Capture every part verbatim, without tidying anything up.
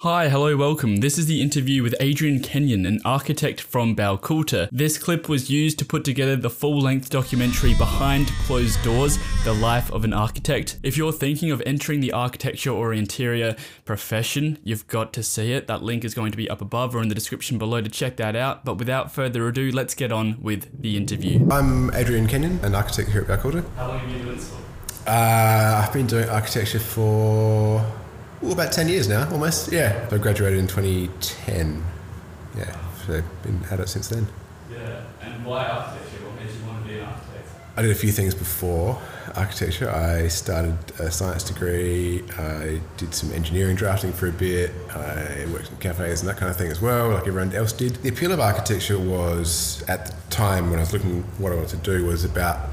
Hi, hello, welcome. This is the interview with Adrian Kenyon, an architect from Baukultur. This clip was used to put together the full-length documentary Behind Closed Doors, The Life of an Architect. If you're thinking of entering the architecture or interior profession, you've got to see it. That link is going to be up above or in the description below to check that out. But without further ado, let's get on with the interview. I'm Adrian Kenyon, an architect here at Baukultur. How long have you been doing this for? Uh, I've been doing architecture for... Ooh, about ten years now, almost, yeah. I graduated in twenty ten, yeah, so I've been at it since then. Yeah, and why architecture? What made you want to be an architect? I did a few things before architecture. I started a science degree, I did some engineering drafting for a bit, I worked in cafes and that kind of thing as well, like everyone else did. The appeal of architecture was, at the time when I was looking what I wanted to do, was about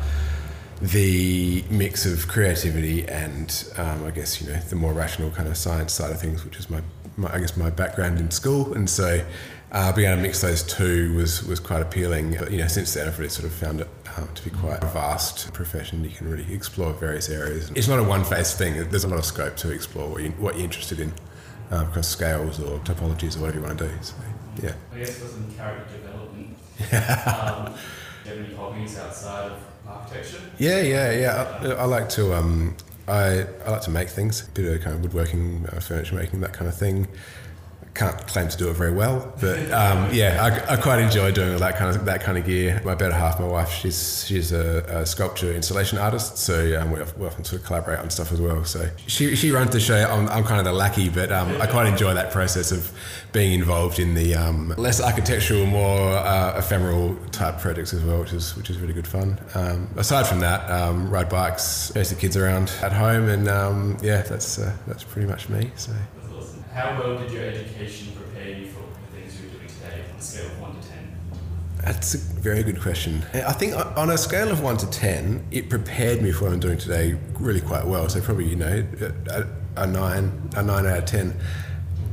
the mix of creativity and um, I guess, you know, the more rational kind of science side of things, which is my, my I guess my background in school, and so uh, being able to mix those two was was quite appealing. But, you know, since then I've really sort of found it um, to be quite a vast profession. You can really explore various areas. It's not a one-face thing. There's a lot of scope to explore what, you, what you're interested in um, across scales or typologies or whatever you want to do. So yeah. I guess for some character development. um, Do you have any hobbies outside of architecture? Yeah, yeah, yeah. I, I like to um, I, I like to make things, a bit of kind of woodworking, uh, furniture making, that kind of thing. I can't claim to do it very well, but um, yeah, I, I quite enjoy doing all that kind of that kind of gear. My better half, my wife, she's she's a, a sculpture installation artist, so um, we often sort of collaborate on stuff as well. So she she runs the show. I'm, I'm kind of the lackey, but um, I quite enjoy that process of being involved in the um, less architectural, more uh, ephemeral type projects as well, which is which is really good fun. Um, aside from that, um, ride bikes, chase the kids around at home, and um, yeah, that's uh, that's pretty much me. So. That's awesome. How well did your education prepare you for the things you're doing today on a scale of one to ten? That's a very good question. I think on a scale of one to ten, it prepared me for what I'm doing today really quite well. So probably, you know, a, a nine, a nine out of ten.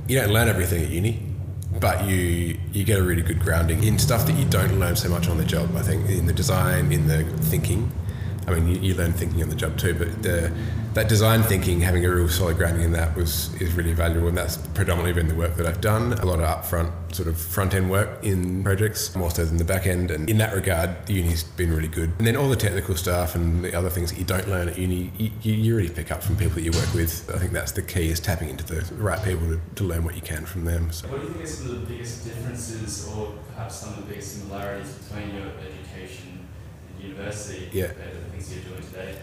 You don't learn everything at uni, but you you get a really good grounding in stuff that you don't learn so much on the job, I think, in the design, in the thinking. I mean, you, you learn thinking on the job too, but the, that design thinking, having a real solid grounding in that was is really valuable, and that's predominantly been the work that I've done. A lot of upfront, sort of front-end work in projects, more so than the back-end, and in that regard, uni's been really good. And then all the technical stuff and the other things that you don't learn at uni, you, you really pick up from people that you work with. I think that's the key, is tapping into the right people to, to learn what you can from them. So. What do you think are some of the biggest differences, or perhaps some of the biggest similarities between your education and university yeah. compared to the things you're doing today?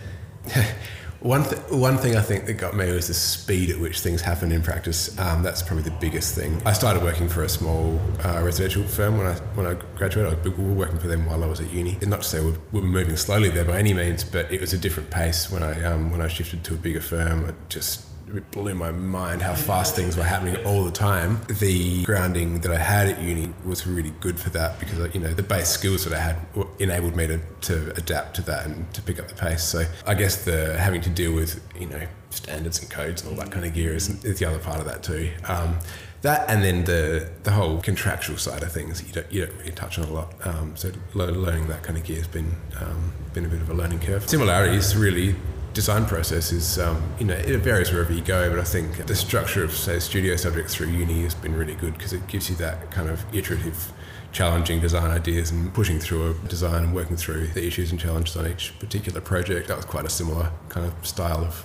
One, th one thing I think that got me was the speed at which things happen in practice. Um, that's probably the biggest thing. I started working for a small uh, residential firm when I when I graduated. I was working for them while I was at uni. And not to say we were moving slowly there by any means, but it was a different pace when I um, when I shifted to a bigger firm. It just it blew my mind how fast things were happening all the time. The grounding that I had at uni was really good for that, because, you know, the base skills that I had enabled me to, to adapt to that and to pick up the pace. So I guess the having to deal with, you know, standards and codes and all that kind of gear is, is the other part of that too. Um, that and then the the whole contractual side of things you don't you don't really touch on a lot. Um, so learning that kind of gear has been um, been a bit of a learning curve. Similarities, really. Design process is, um, you know, it varies wherever you go, but I think the structure of, say, studio subjects through uni has been really good, because it gives you that kind of iterative, challenging design ideas and pushing through a design and working through the issues and challenges on each particular project. That was quite a similar kind of style of,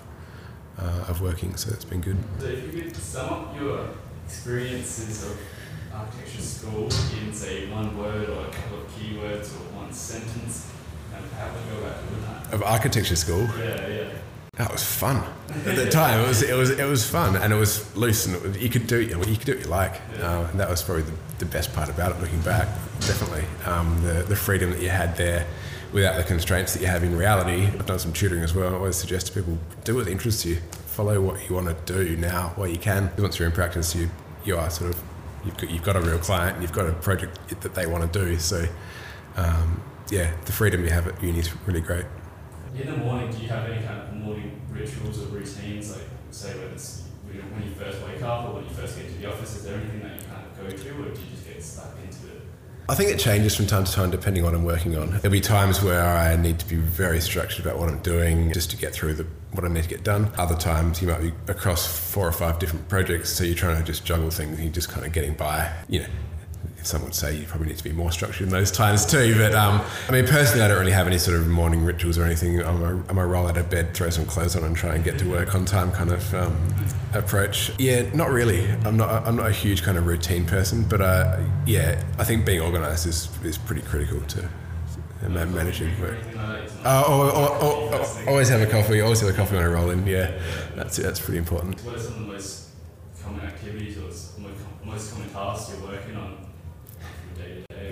uh, of working, so it's been good. So if you could sum up your experiences of architecture school in, say, one word or a couple of keywords or one sentence, how would you go about doing that? Of architecture school? Yeah, yeah. That was fun. At the time, it was it was it was fun, and it was loose, and it was, you could do you, know, you could do what you like. Yeah. Uh, and that was probably the, the best part about it, looking back. Definitely, um, the the freedom that you had there, without the constraints that you have in reality. I've done some tutoring as well. And I always suggest to people, do what interests you, follow what you want to do now while you can. Once you're in practice, you you are sort of you've got, you've got a real client, and you've got a project that they want to do. So. Um, Yeah, the freedom you have at uni is really great. In the morning, do you have any kind of morning rituals or routines? Like, say, whether it's when you first wake up or when you first get to the office, is there anything that you kind of go to, or do you just get stuck into it? I think it changes from time to time depending on what I'm working on. There'll be times where I need to be very structured about what I'm doing just to get through the what I need to get done. Other times you might be across four or five different projects, so you're trying to just juggle things and you're just kind of getting by. You know, some would say you probably need to be more structured in those times too, but um, I mean, personally, I don't really have any sort of morning rituals or anything. I'm a, I'm a roll out of bed, throw some clothes on and try and get to work on time kind of um, approach. Yeah, not really. I'm not I'm not a huge kind of routine person, but uh, yeah, I think being organised is, is pretty critical to managing work. Uh, or, or, or, or, always have a coffee, always have a coffee when I roll in, yeah. That's it, that's pretty important. What are some of the most common activities or most common tasks you're working on?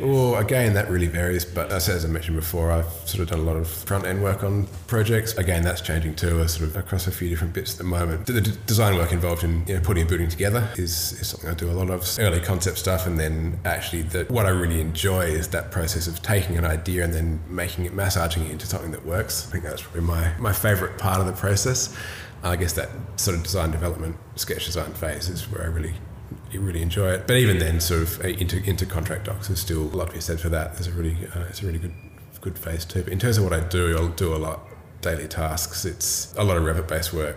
Well, again, that really varies, but as I mentioned before, I've sort of done a lot of front-end work on projects. Again, that's changing too, sort of across a few different bits at the moment. The d- design work involved in, you know, putting a building together is, is something I do a lot of. Early concept stuff, and then actually the, what I really enjoy is that process of taking an idea and then making it, massaging it into something that works. I think that's probably my, my favourite part of the process. I guess that sort of design development, sketch design phase is where I really... you really enjoy it, but even then, sort of into into contract docs, there's still a lot to be said for that. There's a really uh, it's a really good good phase too. But in terms of what I do, I'll do a lot daily tasks. It's a lot of Revit based work,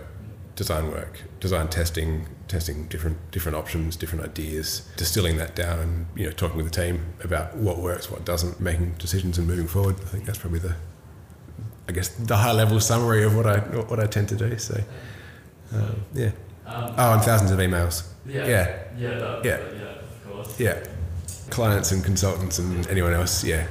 design work, design testing, testing different different options, different ideas, distilling that down, and you know, talking with the team about what works, what doesn't, making decisions and moving forward. I think that's probably the, I guess, the high level summary of what I what I tend to do. So, um, yeah. Um, oh, and thousands of emails. Yeah. Yeah. Yeah, that, yeah. That, yeah, of course. Yeah. Clients and consultants and anyone else, yeah.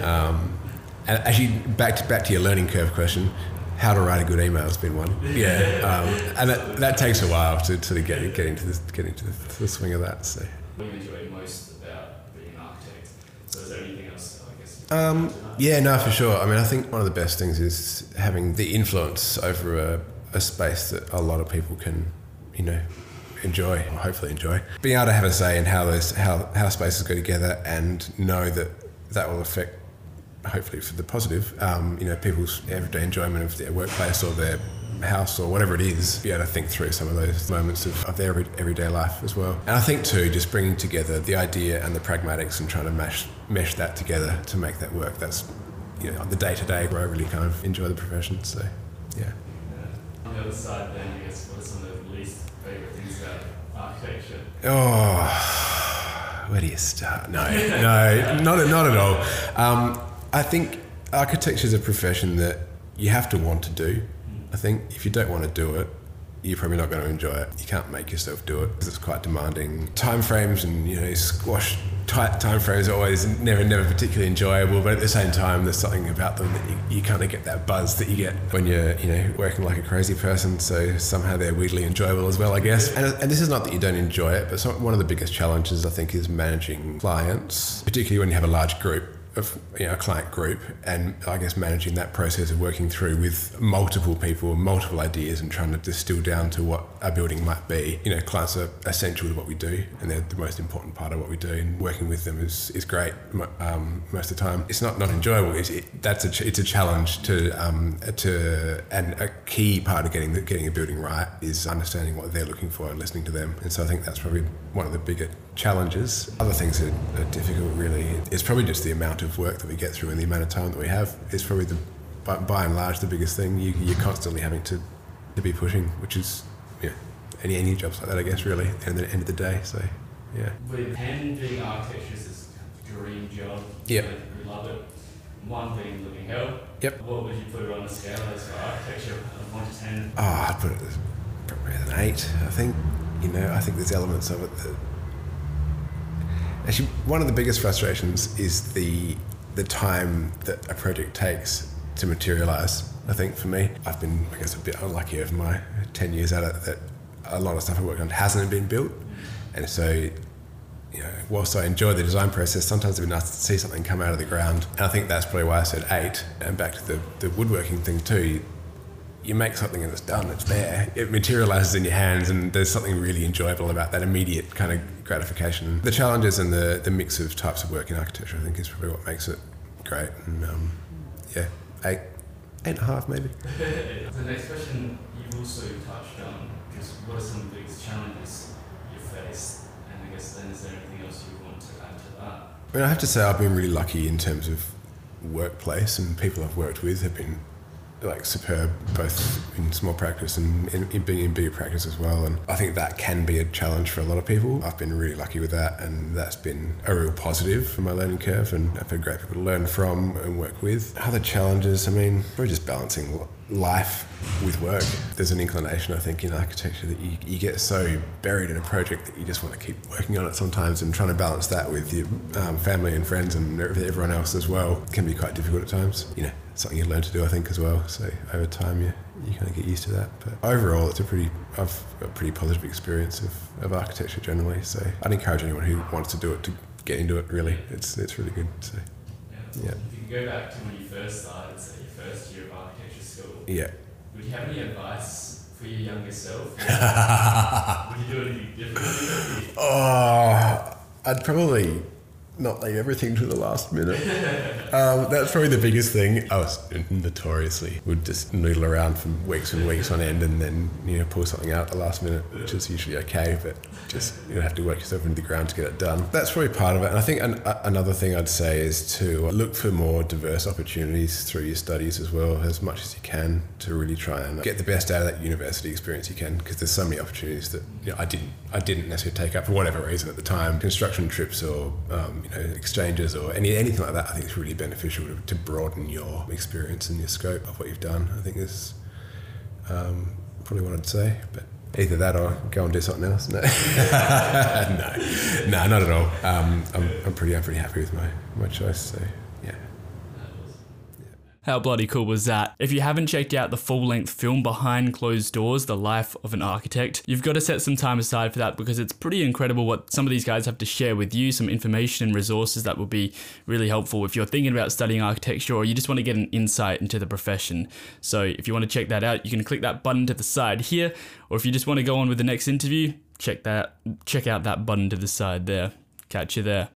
Um, and actually, back to back to your learning curve question, how to write a good email has been one. Yeah. Um, and that, that takes a while to sort of get, get into, this, get into the, the swing of that. So. What do you enjoy most about being an architect? So is there anything else, I guess? Um, yeah, no, for sure. I mean, I think one of the best things is having the influence over a, a space that a lot of people can, you know, enjoy, or hopefully enjoy. Being able to have a say in how those how, how spaces go together, and know that that will affect, hopefully for the positive, um, you know, people's everyday enjoyment of their workplace or their house or whatever it is. Be able to think through some of those moments of, of their every, everyday life as well. And I think too, just bringing together the idea and the pragmatics and trying to mesh mesh that together to make that work. That's, you know, the day to day where I really kind of enjoy the profession. So, yeah. On the other side, then, I guess, what are some of the least favourite things about architecture? Oh, where do you start? No, no, not not at all. Um, I think architecture is a profession that you have to want to do. I think if you don't want to do it, you're probably not going to enjoy it. You can't make yourself do it because it's quite demanding. Timeframes and, you know, squash tight timeframes are always never, never particularly enjoyable. But at the same time, there's something about them that you, you kind of get that buzz that you get when you're, you know, working like a crazy person. So somehow they're weirdly enjoyable as well, I guess. And, and this is not that you don't enjoy it, but some, one of the biggest challenges I think is managing clients, particularly when you have a large group of, you know, a client group, and I guess managing that process of working through with multiple people, multiple ideas, and trying to distill down to what a building might be. You know, clients are essential to what we do, and they're the most important part of what we do, and working with them is, is great um, most of the time. It's not not enjoyable. It's, it, that's a ch- it's a challenge to um, to and a key part of getting the, getting a building right is understanding what they're looking for and listening to them. And so I think that's probably one of the bigger challenges. Other things that are difficult really is probably just the amount of work that we get through and the amount of time that we have is probably the, by, by and large, the biggest thing. You, you're constantly having to, to be pushing, which is, yeah, any any jobs like that, I guess, really, at the end of the day. So, yeah. With Penn being architecture is a dream job. Yeah. We love it. One being living hell. Yep. What would you put it on a scale as for architecture, one to ten? Oh, I'd put it as probably an eight, I think. You know, I think there's elements of it that... Actually, one of the biggest frustrations is the the time that a project takes to materialise, I think, for me. I've been, I guess, a bit unlucky over my ten years at it that a lot of stuff I worked on hasn't been built. And so, you know, whilst I enjoy the design process, sometimes it'd be nice to see something come out of the ground. And I think that's probably why I said eight. And back to the, the woodworking thing too, you, you make something and it's done, it's there. It materialises in your hands, and there's something really enjoyable about that immediate kind of gratification. The challenges and the, the mix of types of work in architecture, I think, is probably what makes it great. And um, yeah, eight, eight and a half maybe. The next question, you've also touched on just what are some of the biggest challenges you face, and I guess then is there anything else you want to add to that? I mean, I have to say I've been really lucky in terms of workplace, and people I've worked with have been like superb, both in small practice and in, in being in bigger practice as well. And I think that can be a challenge for a lot of people. I've been really lucky with that, and that's been a real positive for my learning curve, and I've had great people to learn from and work with. Other challenges, I mean, probably just balancing life with work. There's an inclination, I think, in architecture that you, you get so buried in a project that you just want to keep working on it sometimes, and trying to balance that with your um, family and friends and everyone else as well can be quite difficult at times. You know, something you learn to do, I think, as well. So over time, you, you kind of get used to that. But overall, it's a pretty, I've got a pretty positive experience of, of architecture generally. So I'd encourage anyone who wants to do it to get into it, really. It's, it's really good. So, yeah. If you go back to when you first started, say your first year of architecture school, yeah. Would you have any advice for your younger self? Would you do anything differently? Oh, I'd probably not leave everything to the last minute. Um, that's probably the biggest thing. I was notoriously would just noodle around for weeks and weeks on end, and then, you know, pull something out at the last minute, which is usually okay, but just you have to work yourself into the ground to get it done. That's probably part of it. And I think an, a, another thing I'd say is to look for more diverse opportunities through your studies as well, as much as you can, to really try and get the best out of that university experience you can, because there's so many opportunities that, you know, I didn't I didn't necessarily take up for whatever reason at the time. Construction trips or um, you know, exchanges or any anything like that, I think it's really beneficial to, to broaden your experience and your scope of what you've done. I think is um, probably what I'd say, but either that or go and do something else. No, no, no, not at all. Um, I'm, I'm pretty, I'm pretty happy with my my choice. So. How bloody cool was that? If you haven't checked out the full-length film Behind Closed Doors, The Life of an Architect, you've got to set some time aside for that, because it's pretty incredible what some of these guys have to share with you, some information and resources that will be really helpful if you're thinking about studying architecture or you just want to get an insight into the profession. So if you want to check that out, you can click that button to the side here, or if you just want to go on with the next interview, check that, check out that button to the side there. Catch you there.